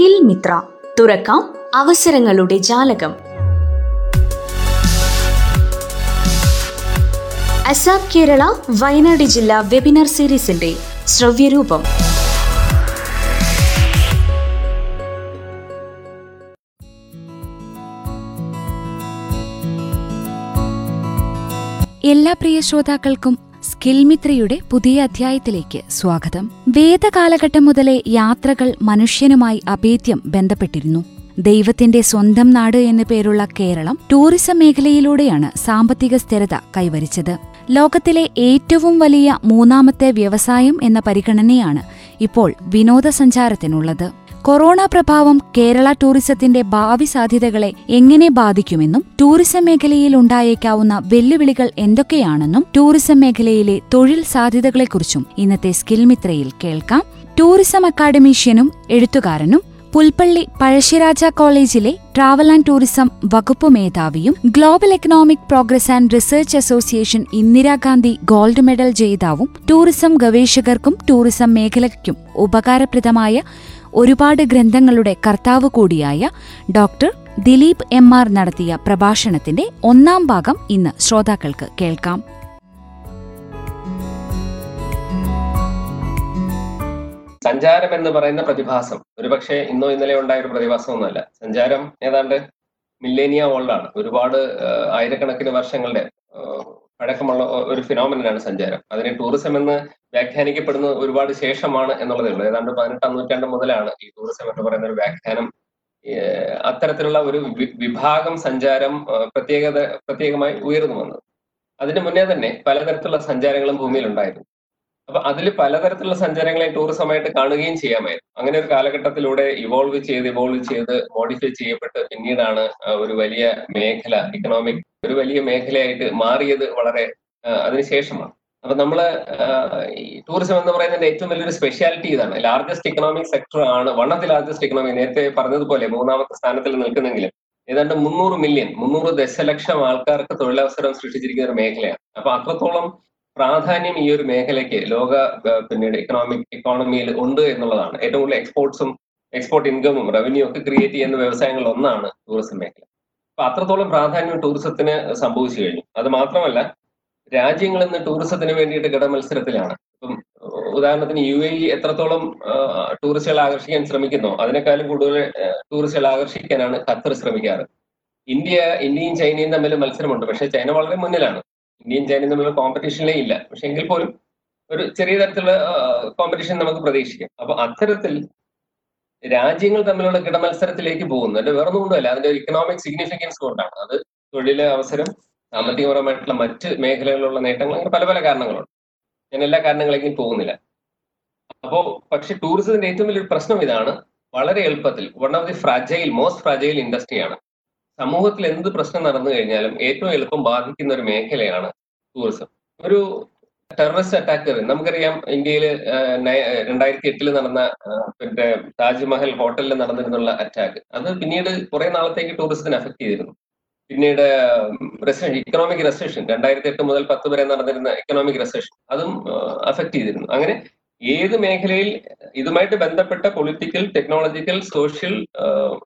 Skill Mitra, തുറക്കാം അവസരങ്ങളുടെ ജാലകം. ASAP Kerala Wayanad ജില്ലാ വെബിനാർ സീരീസിന്റെ ശ്രവ്യരൂപം. എല്ലാ പ്രിയ ശ്രോതാക്കൾക്കും സ്കിൽ മിത്രയുടെ പുതിയ അധ്യായത്തിലേക്ക് സ്വാഗതം. വേദകാലഘട്ടം മുതലേ യാത്രകൾ മനുഷ്യനുമായി അഭേദ്യം ബന്ധപ്പെട്ടിരുന്നു. ദൈവത്തിന്റെ സ്വന്തം നാട് എന്നു പേരുള്ള കേരളം ടൂറിസം മേഖലയിലൂടെയാണ് സാമ്പത്തിക സ്ഥിരത കൈവരിച്ചത്. ലോകത്തിലെ ഏറ്റവും വലിയ മൂന്നാമത്തെ വ്യവസായം എന്ന പരിഗണനയാണ് ഇപ്പോൾ വിനോദസഞ്ചാരത്തിനുള്ളത്. കൊറോണ പ്രഭാവം കേരള ടൂറിസത്തിന്റെ ഭാവി സാധ്യതകളെ എങ്ങനെ ബാധിക്കുമെന്നും ടൂറിസം മേഖലയിൽ ഉണ്ടായേക്കാവുന്ന വെല്ലുവിളികൾ എന്തൊക്കെയാണെന്നും ടൂറിസം മേഖലയിലെ തൊഴിൽ സാധ്യതകളെക്കുറിച്ചും ഇന്നത്തെ സ്കിൽ മിത്രയിൽ കേൾക്കാം. ടൂറിസം അക്കാദമീഷ്യനും എഴുത്തുകാരനും പുൽപ്പള്ളി പഴശ്ശിരാജ കോളേജിലെ ട്രാവൽ ആൻഡ് ടൂറിസം വകുപ്പ് മേധാവിയും global economic progress and research association Indira Gandhi gold medal ജേതാവും ടൂറിസം ഗവേഷകർക്കും ടൂറിസം മേഖലയ്ക്കും ഉപകാരപ്രദമായ ഒരുപാട് ഗ്രന്ഥങ്ങളുടെ കർത്താവ് കൂടിയായ ഡോക്ടർ ദിലീപ് എം ആർ നടത്തിയ പ്രഭാഷണത്തിന്റെ ഒന്നാം ഭാഗം ഇന്ന് ശ്രോതാക്കൾക്ക് കേൾക്കാം. സഞ്ചാരം എന്ന് പറയുന്ന പ്രതിഭാസം ഒരുപക്ഷെ ഇന്നോ ഇന്നലെ ഉണ്ടായ ഒരു പ്രതിഭാസം ഒന്നുമല്ല. സഞ്ചാരം ഏതാണ്ട് മില്ലേനിയ ഓൾഡാണ്. ഒരുപാട് ആയിരക്കണക്കിന് വർഷങ്ങളുടെ പഴക്കമുള്ള ഒരു ഫിനോമിനനാണ് സഞ്ചാരം. അതിനെ ടൂറിസം എന്ന് വ്യാഖ്യാനിക്കപ്പെടുന്ന ഒരുപാട് ശേഷമാണ് എന്നുള്ളതേ ഉള്ളൂ. ഏതാണ്ട് 18ാം നൂറ്റാണ്ട് മുതലാണ് ഈ ടൂറിസം എന്ന് പറയുന്ന ഒരു വ്യാഖ്യാനം, അത്തരത്തിലുള്ള ഒരു വിഭാഗം സഞ്ചാരം പ്രത്യേകമായി ഉയർന്നു വന്നത്. അതിന് മുന്നേ തന്നെ പലതരത്തിലുള്ള സഞ്ചാരങ്ങളും ഭൂമിയിലുണ്ടായിരുന്നു. അപ്പൊ അതിൽ പലതരത്തിലുള്ള സഞ്ചാരങ്ങളെ ടൂറിസമായിട്ട് കാണുകയും ചെയ്യാമായിരുന്നു. അങ്ങനെ ഒരു കാലഘട്ടത്തിലൂടെ ഇവോൾവ് ചെയ്ത് മോഡിഫൈ ചെയ്യപ്പെട്ട് പിന്നീടാണ് ഒരു വലിയ മേഖല, ഇക്കണോമിക് ഒരു വലിയ മേഖലയായിട്ട് മാറിയത് വളരെ അതിനുശേഷമാണ്. അപ്പൊ നമ്മള് ടൂറിസം എന്ന് പറയുന്നതിന്റെ ഏറ്റവും വലിയൊരു സ്പെഷ്യാലിറ്റി ഇതാണ്. ലാർജസ്റ്റ് ഇക്കണോമിക് സെക്ടർ ആണ്, one of the largest economy. നേരത്തെ പറഞ്ഞതുപോലെ 3ാമത്തെ സ്ഥാനത്തിൽ നിൽക്കുന്നെങ്കിലും ഏതാണ്ട് 300 ദശലക്ഷം ആൾക്കാർക്ക് തൊഴിലവസരം സൃഷ്ടിച്ചിരിക്കുന്ന ഒരു മേഖലയാണ്. അപ്പൊ അത്രത്തോളം പ്രാധാന്യം ഈ ഒരു മേഖലയ്ക്ക് ലോക പിന്നീട് ഇക്കോണമിയിൽ ഉണ്ട് എന്നുള്ളതാണ്. ഏറ്റവും കൂടുതൽ എക്സ്പോർട്ട് ഇൻകമും റവന്യൂ ഒക്കെ ക്രിയേറ്റ് ചെയ്യുന്ന വ്യവസായങ്ങളിൽ ഒന്നാണ് ടൂറിസം മേഖല. അപ്പൊ അത്രത്തോളം പ്രാധാന്യം ടൂറിസത്തിന് സംഭവിച്ചു കഴിഞ്ഞു. അത് മാത്രമല്ല, രാജ്യങ്ങൾ ഇന്ന് ടൂറിസത്തിന് വേണ്ടിയിട്ട് കിടമത്സരത്തിലാണ്. ഇപ്പം ഉദാഹരണത്തിന് UAE എത്രത്തോളം ടൂറിസ്റ്റുകളെ ആകർഷിക്കാൻ ശ്രമിക്കുന്നോ അതിനേക്കാളും കൂടുതൽ ടൂറിസ്റ്റുകളെ ആകർഷിക്കാനാണ് ഖത്തർ ശ്രമിക്കാറ്. ഇന്ത്യയും ചൈനയും തമ്മിൽ മത്സരമുണ്ട്. പക്ഷെ ചൈന വളരെ മുന്നിലാണ്. ഇന്ത്യയും ചൈനയും തമ്മിലുള്ള കോമ്പറ്റീഷനേ ഇല്ല. പക്ഷെ എങ്കിൽ പോലും ഒരു ചെറിയ തരത്തിലുള്ള കോമ്പറ്റീഷൻ നമുക്ക് പ്രതീക്ഷിക്കാം. അപ്പൊ അത്തരത്തിൽ രാജ്യങ്ങൾ തമ്മിലുള്ള കിടമത്സരത്തിലേക്ക് പോകുന്നുണ്ട്. വേറൊന്നുകൊണ്ടുമല്ല, അതിന്റെ ഒരു ഇക്കണോമിക് സിഗ്നിഫിക്കൻസ് കൊണ്ടാണ്. അത് തൊഴിൽ അവസരം, സാമ്പത്തികപരമായിട്ടുള്ള മറ്റ് മേഖലകളിലുള്ള നേട്ടങ്ങൾ, അങ്ങനെ പല പല കാരണങ്ങളുണ്ട്. ഞാൻ എല്ലാ കാരണങ്ങളിലേക്കും പോകുന്നില്ല. അപ്പോൾ പക്ഷെ ടൂറിസത്തിന്റെ ഏറ്റവും വലിയൊരു പ്രശ്നം ഇതാണ്. വളരെ എളുപ്പത്തിൽ one of the most fragile ഇൻഡസ്ട്രിയാണ്. സമൂഹത്തിൽ എന്ത് പ്രശ്നം നടന്നു കഴിഞ്ഞാലും ഏറ്റവും എളുപ്പം ബാധിക്കുന്ന ഒരു മേഖലയാണ് ടൂറിസം. ഒരു ടെററിസ്റ്റ് അറ്റാക്ക്, നമുക്കറിയാം, ഇന്ത്യയിൽ 2008 നടന്ന പിന്നെ താജ്മഹൽ ഹോട്ടലിൽ നടന്നിരുന്നുള്ള അറ്റാക്ക്, അത് പിന്നീട് കുറെ നാളത്തേക്ക് ടൂറിസത്തിന് അഫക്ട് ചെയ്തിരുന്നു. പിന്നീട് ഇക്കണോമിക് റെസഷൻ 2008 മുതൽ 2010 വരെ നടന്നിരുന്ന ഇക്കണോമിക് റെസഷൻ അതും അഫക്ട് ചെയ്തിരുന്നു. അങ്ങനെ ഏത് മേഖലയിൽ ഇതുമായിട്ട് ബന്ധപ്പെട്ട പൊളിറ്റിക്കൽ, ടെക്നോളജിക്കൽ, സോഷ്യൽ,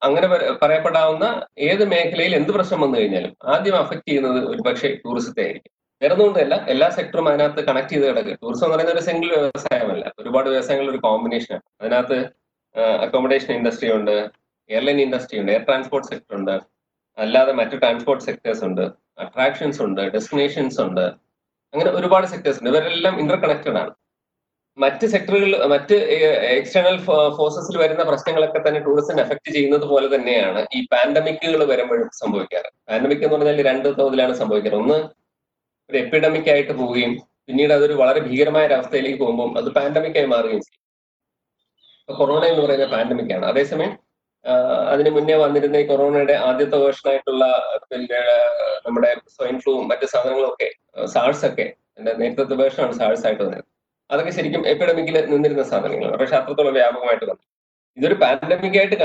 അങ്ങനെ പറയപ്പെടാവുന്ന ഏത് മേഖലയിൽ എന്ത് പ്രശ്നം വന്നു കഴിഞ്ഞാലും ആദ്യം അഫക്ട് ചെയ്യുന്നത് ഒരുപക്ഷെ ടൂറിസത്തെ ആയിരിക്കും. വേറൊന്നുകൊണ്ടല്ല, എല്ലാ സെക്ടറും അതിനകത്ത് കണക്ട് ചെയ്ത് കിടക്കുക. ടൂറിസം എന്ന് പറയുന്ന ഒരു സിംഗിൾ വ്യവസായമല്ല, ഒരുപാട് വ്യവസായങ്ങളുടെ ഒരു കോമ്പിനേഷനാണ്. അതിനകത്ത് അക്കോമഡേഷൻ ഇൻഡസ്ട്രി ഉണ്ട്, എയർലൈൻ ഇൻഡസ്ട്രി ഉണ്ട്, എയർ ട്രാൻസ്പോർട്ട് സെക്ടർ ഉണ്ട്, അല്ലാതെ മറ്റു ട്രാൻസ്പോർട്ട് സെക്ടേഴ്സ് ഉണ്ട്, അട്രാക്ഷൻസ് ഉണ്ട്, ഡെസ്റ്റിനേഷൻസ് ഉണ്ട്, അങ്ങനെ ഒരുപാട് സെക്ടേഴ്സ് ഉണ്ട്. ഇവരെല്ലാം ഇന്റർകണക്റ്റഡ് ആണ്. മറ്റ് സെക്ടറുകൾ, മറ്റ് എക്സ്റ്റേണൽ ഫോഴ്സസിൽ വരുന്ന പ്രശ്നങ്ങളൊക്കെ തന്നെ ടൂറിസത്തിന് എഫക്ട് ചെയ്യുന്നത് പോലെ തന്നെയാണ് ഈ പാൻഡമിക്കുകൾ വരുമ്പോഴും സംഭവിക്കാറ്. പാൻഡമിക് എന്ന് പറഞ്ഞാൽ 2 തോതിലാണ് സംഭവിക്കാറ്. ഒന്ന്, ഒരു എപ്പിഡമിക് ആയിട്ട് പോവുകയും പിന്നീട് അതൊരു വളരെ ഭീകരമായ ഒരവസ്ഥയിലേക്ക് പോകുമ്പോൾ അത് പാൻഡമിക്കായി മാറുകയും ചെയ്യും. ഇപ്പൊ കൊറോണ എന്ന് പറയുന്ന പാൻഡമിക്കാണ്. അതേസമയം അതിന് മുന്നേ വന്നിരുന്ന ഈ കൊറോണയുടെ ആദ്യത്തെ വേർഷനായിട്ടുള്ള പിന്നെ നമ്മുടെ സ്വൈൻ ഫ്ലൂവും മറ്റു സാധനങ്ങളും ഒക്കെ, സാഴ്സ് ഒക്കെ, അതിന്റെ നേരത്തെ വേർഷനാണ് സാഴ്സ് ആയിട്ട് വന്നത്. അതൊക്കെ ശരിക്കും എപ്പിഡമിക്കിൽ നിന്നിരുന്ന സാധനങ്ങളാണ്. പക്ഷെ അത്രത്തോളം വ്യാപകമായിട്ട് വന്നു. ഇതൊരു പാൻഡമിക് ആയിട്ട്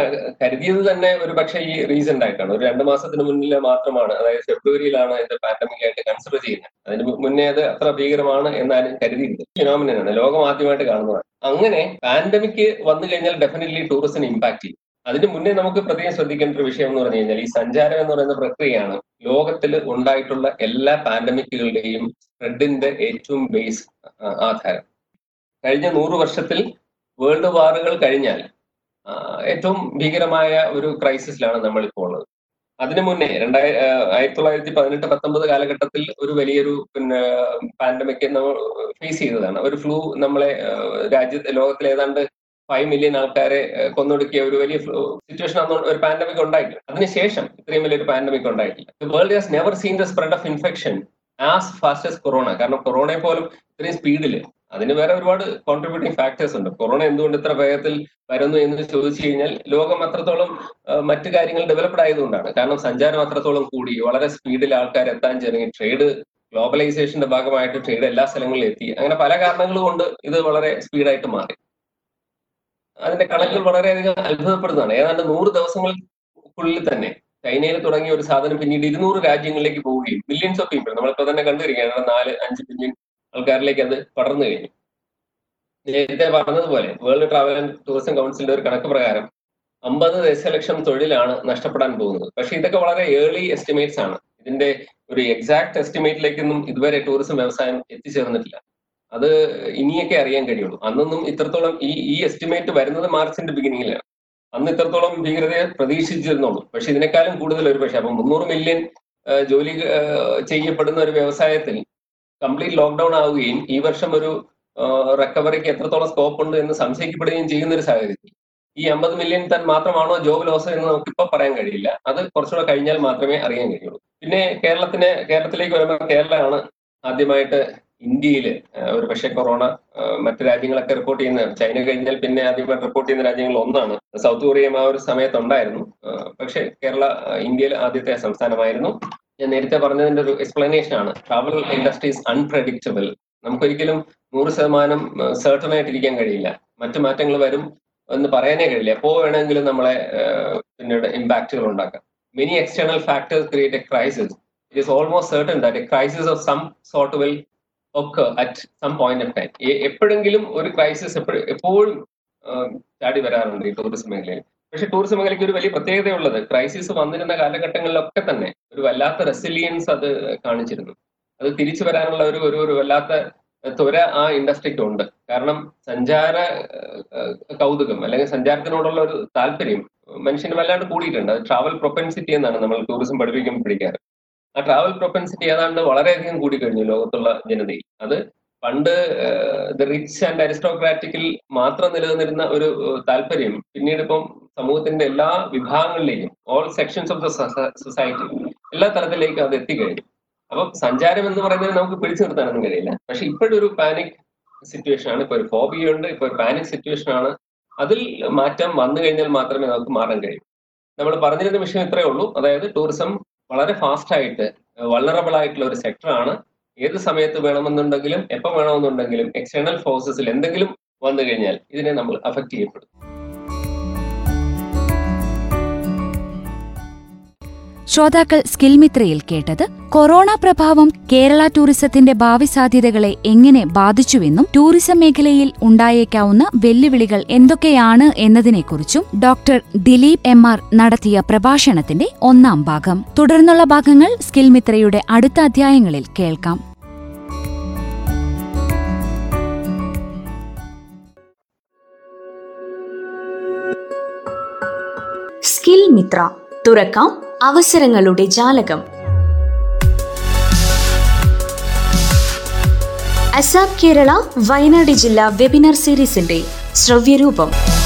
കരുതിയത് തന്നെ ഒരു പക്ഷേ ഈ റീസെന്റ് ആയിട്ടാണ്. ഒരു 2 മാസത്തിന് മുന്നിൽ മാത്രമാണ്, അതായത് ഫെബ്രുവരിയിലാണ് ഇത് പാൻഡമിക് ആയിട്ട് കൺസിഡർ ചെയ്യുന്നത്. അതിന് മുന്നേ അത് അത്ര ഭീകരമാണ് എന്നാലും കരുതിയില്ല. ഫിനോമിനനാണ്, ലോകം ആദ്യമായിട്ട് കാണുന്നതാണ്. അങ്ങനെ പാൻഡമിക് വന്നു കഴിഞ്ഞാൽ ഡെഫിനറ്റ്ലി ടൂറിസത്തിന് ഇമ്പാക്ട് ചെയ്യും. അതിന് മുന്നേ നമുക്ക് പ്രത്യേകം ശ്രദ്ധിക്കേണ്ട ഒരു വിഷയം എന്ന് പറഞ്ഞു കഴിഞ്ഞാൽ, ഈ സഞ്ചാരം എന്ന് പറയുന്ന പ്രക്രിയയാണ് ലോകത്തിൽ ഉണ്ടായിട്ടുള്ള എല്ലാ പാൻഡമിക്കുകളുടെയും സ്പ്രെഡിന്റെ ഏറ്റവും ബേസ് ആധാരം. കഴിഞ്ഞ 100 വർഷത്തിൽ വേൾഡ് വാറുകൾ കഴിഞ്ഞാൽ ഏറ്റവും ഭീകരമായ ഒരു ക്രൈസിസിലാണ് നമ്മളിപ്പോൾ ഉള്ളത്. അതിനു മുന്നേ 1918-19 കാലഘട്ടത്തിൽ ഒരു വലിയൊരു പാൻഡമിക് നമ്മൾ ഫേസ് ചെയ്തതാണ്. ഒരു ഫ്ലൂ നമ്മളെ രാജ്യത്ത് ലോകത്തിലെ ഏതാണ്ട് 5 മില്യൺ ആൾക്കാരെ കൊന്നൊടുക്കിയ ഒരു വലിയ സിറ്റുവേഷൻ അന്ന് ഒരു പാൻഡമിക് ഉണ്ടായിട്ടില്ല. അതിനുശേഷം ഇത്രയും വലിയൊരു പാൻഡമിക് ഉണ്ടായിട്ടില്ല. The world has never seen the spread of infection as fast as corona. കാരണം കൊറോണയെ പോലും ഇത്രയും സ്പീഡിൽ. അതിന് വേറെ ഒരുപാട് കോൺട്രിബ്യൂട്ടിംഗ് ഫാക്ടേഴ്സ് ഉണ്ട്. കൊറോണ എന്തുകൊണ്ട് ഇത്ര വേഗത്തിൽ വരുന്നു എന്ന് ചോദിച്ചു കഴിഞ്ഞാൽ, ലോകം അത്രത്തോളം മറ്റു കാര്യങ്ങൾ ഡെവലപ്ഡ് ആയതുകൊണ്ടാണ്. കാരണം സഞ്ചാരം അത്രത്തോളം കൂടി, വളരെ സ്പീഡിൽ ആൾക്കാർ എത്താൻ തുടങ്ങി. ട്രേഡ്, ഗ്ലോബലൈസേഷന്റെ ഭാഗമായിട്ട് ട്രേഡ് എല്ലാ സ്ഥലങ്ങളിലും എത്തി. അങ്ങനെ പല കാരണങ്ങൾ കൊണ്ട് ഇത് വളരെ സ്പീഡായിട്ട് മാറി. അതിന്റെ കണക്കുകൾ വളരെയധികം അത്ഭുതപ്പെടുന്നതാണ്. ഏതാണ്ട് 100 ദിവസങ്ങൾക്കുള്ളിൽ തന്നെ ചൈനയിൽ തുടങ്ങിയ ഒരു സാധനം പിന്നീട് 200 രാജ്യങ്ങളിലേക്ക് പോവുകയും മില്യൻസ് ഓഫ് പീപ്പിൾ, നമ്മളിപ്പോൾ തന്നെ കണ്ടിരിക്കുകയാണ്, 4-5 മില്യൺ ആൾക്കാരിലേക്ക് അത് പടർന്നു കഴിഞ്ഞു. നേരത്തെ പറഞ്ഞതുപോലെ വേൾഡ് ട്രാവൽ ആൻഡ് ടൂറിസം കൗൺസിലിന്റെ ഒരു കണക്ക് പ്രകാരം 50 ദശലക്ഷം തൊഴിലാണ് നഷ്ടപ്പെടാൻ പോകുന്നത്. പക്ഷെ ഇതൊക്കെ വളരെ ഏർലി എസ്റ്റിമേറ്റ്സ് ആണ്. ഇതിന്റെ ഒരു എക്സാക്ട് എസ്റ്റിമേറ്റിലേക്കൊന്നും ഇതുവരെ ടൂറിസം വ്യവസായം എത്തിച്ചേർന്നിട്ടില്ല. അത് ഇനിയൊക്കെ അറിയാൻ കഴിയുള്ളൂ. അന്നൊന്നും ഇത്രത്തോളം ഈ എസ്റ്റിമേറ്റ് വരുന്നത് മാർച്ചിന്റെ ബിഗിനിങ്ങിലാണ്. അന്ന് ഇത്രത്തോളം ഭീകരതയെ പ്രതീക്ഷിച്ചിരുന്നുള്ളൂ. പക്ഷെ ഇതിനേക്കാളും കൂടുതൽ ഒരു പക്ഷേ. അപ്പം 300 മില്യൺ ജോലി ചെയ്യപ്പെടുന്ന ഒരു വ്യവസായത്തിൽ കംപ്ലീറ്റ് ലോക്ക്ഡൌൺ ആവുകയും ഈ വർഷം ഒരു റിക്കവറിക്ക് എത്രത്തോളം സ്കോപ്പ് ഉണ്ട് എന്ന് സംശയിക്കപ്പെടുകയും ചെയ്യുന്ന ഒരു സാഹചര്യത്തിൽ ഈ 50 മില്യൺ തൻ മാത്രമാണോ ജോബ് ലോസ് എന്ന് നമുക്കിപ്പോൾ പറയാൻ കഴിയില്ല. അത് കുറച്ചുകൂടെ കഴിഞ്ഞാൽ മാത്രമേ അറിയാൻ കഴിയുള്ളൂ. പിന്നെ കേരളത്തിലേക്ക് വരുമ്പോൾ, കേരളമാണ് ആദ്യമായിട്ട് ഇന്ത്യയിൽ ഒരു പക്ഷേ കൊറോണ മറ്റു രാജ്യങ്ങളൊക്കെ റിപ്പോർട്ട് ചെയ്യുന്ന, ചൈന കഴിഞ്ഞാൽ പിന്നെ ആദ്യമായിട്ട് റിപ്പോർട്ട് ചെയ്യുന്ന രാജ്യങ്ങൾ ഒന്നാണ്. സൗത്ത് കൊറിയയും ആ ഒരു സമയത്തുണ്ടായിരുന്നു. പക്ഷെ കേരള ഇന്ത്യയിൽ ആദ്യത്തെ സംസ്ഥാനമായിരുന്നു. ഞാൻ നേരത്തെ പറഞ്ഞതിന്റെ ഒരു എക്സ്പ്ലനേഷൻ ആണ്, ട്രാവൽ ഇൻഡസ്ട്രി ഈസ് അൺപ്രഡിക്റ്റബിൾ. നമുക്കൊരിക്കലും 100% സെർട്ടനായിട്ടിരിക്കാൻ കഴിയില്ല. മറ്റു മാറ്റങ്ങൾ വരും എന്ന് പറയാനേ കഴിയില്ല. എപ്പോൾ വേണമെങ്കിലും നമ്മളെ പിന്നീട് ഇമ്പാക്റ്റുകൾ ഉണ്ടാക്കാം. Many external factors create a crisis. It is almost certain that a crisis of some sort will occur at some point of time. എപ്പോഴെങ്കിലും ഒരു ക്രൈസിസ് എപ്പോഴും ചാടി വരാറുണ്ട് ഈ ടൂറിസം മേഖലയിൽ. പക്ഷെ ടൂറിസം മേഖലയ്ക്ക് ഒരു വലിയ പ്രത്യേകതയുള്ളത്, ക്രൈസിസ് വന്നിരുന്ന കാലഘട്ടങ്ങളിലൊക്കെ തന്നെ ഒരു വല്ലാത്ത റെസിലിയൻസ് അത് കാണിച്ചിരുന്നു. അത് തിരിച്ചു വരാനുള്ള ഒരു വല്ലാത്ത ത്വര ആ ഇൻഡസ്ട്രിക്ക് ഉണ്ട്. കാരണം സഞ്ചാര കൗതുകം അല്ലെങ്കിൽ സഞ്ചാരത്തിനോടുള്ള ഒരു താല്പര്യം മനുഷ്യന് വല്ലാണ്ട് കൂടിയിട്ടുണ്ട്. അത് ട്രാവൽ പ്രൊപ്പൻസിറ്റി എന്നാണ് നമ്മൾ ടൂറിസം പഠിക്കാറ്. ആ ട്രാവൽ പ്രൊപ്പൻസിറ്റി ഏതാണ്ട് വളരെയധികം കൂടിക്കഴിഞ്ഞു ലോകത്തുള്ള ജനതയിൽ. അത് പണ്ട് ദ റിച്ച് ആൻഡ് അരിസ്റ്റോക്രാറ്റിക്കിൽ മാത്രം നിലനിന്നിരുന്ന ഒരു താല്പര്യം പിന്നീട് ഇപ്പം സമൂഹത്തിന്റെ എല്ലാ വിഭാഗങ്ങളിലേക്കും, all sections of the society, എല്ലാ തരത്തിലേക്കും അത് എത്തിക്കഴിഞ്ഞു. അപ്പം സഞ്ചാരം എന്ന് പറയുന്നത് നമുക്ക് പിടിച്ചു നിർത്താനൊന്നും കഴിയില്ല. പക്ഷെ ഇപ്പോഴൊരു പാനിക് സിറ്റുവേഷൻ ആണ്, ഇപ്പൊ ഒരു ഫോബിയുണ്ട്, ഇപ്പൊ ഒരു പാനിക് സിറ്റുവേഷൻ ആണ്. അതിൽ മാറ്റം വന്നു കഴിഞ്ഞാൽ മാത്രമേ നമുക്ക് മാറാൻ കഴിയൂ. നമ്മൾ പറഞ്ഞിരുന്ന വിഷയം ഇത്രയേ ഉള്ളൂ. അതായത് ടൂറിസം വളരെ ഫാസ്റ്റായിട്ട് വൾണറബിൾ ആയിട്ടുള്ള ഒരു സെക്ടറാണ്. ഏത് സമയത്ത് വേണമെന്നുണ്ടെങ്കിലും എപ്പോൾ വേണമെന്നുണ്ടെങ്കിലും എക്സ്റ്റേണൽ ഫോഴ്സസിൽ എന്തെങ്കിലും വന്നു കഴിഞ്ഞാൽ ഇതിനെ നമ്മൾ അഫക്റ്റ് ചെയ്യപ്പെടും. ശ്രോതാക്കൾ, സ്കിൽ മിത്രയിൽ കേട്ടത് കൊറോണ പ്രഭാവം കേരള ടൂറിസത്തിന്റെ ഭാവി സാധ്യതകളെ എങ്ങനെ ബാധിച്ചുവെന്നും ടൂറിസം മേഖലയിൽ ഉണ്ടായേക്കാവുന്ന വെല്ലുവിളികൾ എന്തൊക്കെയാണ് എന്നതിനെക്കുറിച്ചും ഡോക്ടർ ദിലീപ് MR നടത്തിയ പ്രഭാഷണത്തിന്റെ 1-ാം ഭാഗം. തുടർന്നുള്ള ഭാഗങ്ങൾ സ്കിൽ മിത്രയുടെ അടുത്ത അധ്യായങ്ങളിൽ കേൾക്കാം. സ്കിൽ മിത്ര, തുറക്കാം അവസരങ്ങളുടെ ജാലകം. ASAP കേരള വയനാട് ജില്ലാ വെബിനാർ സീരീസിന്റെ ശ്രവ്യരൂപം.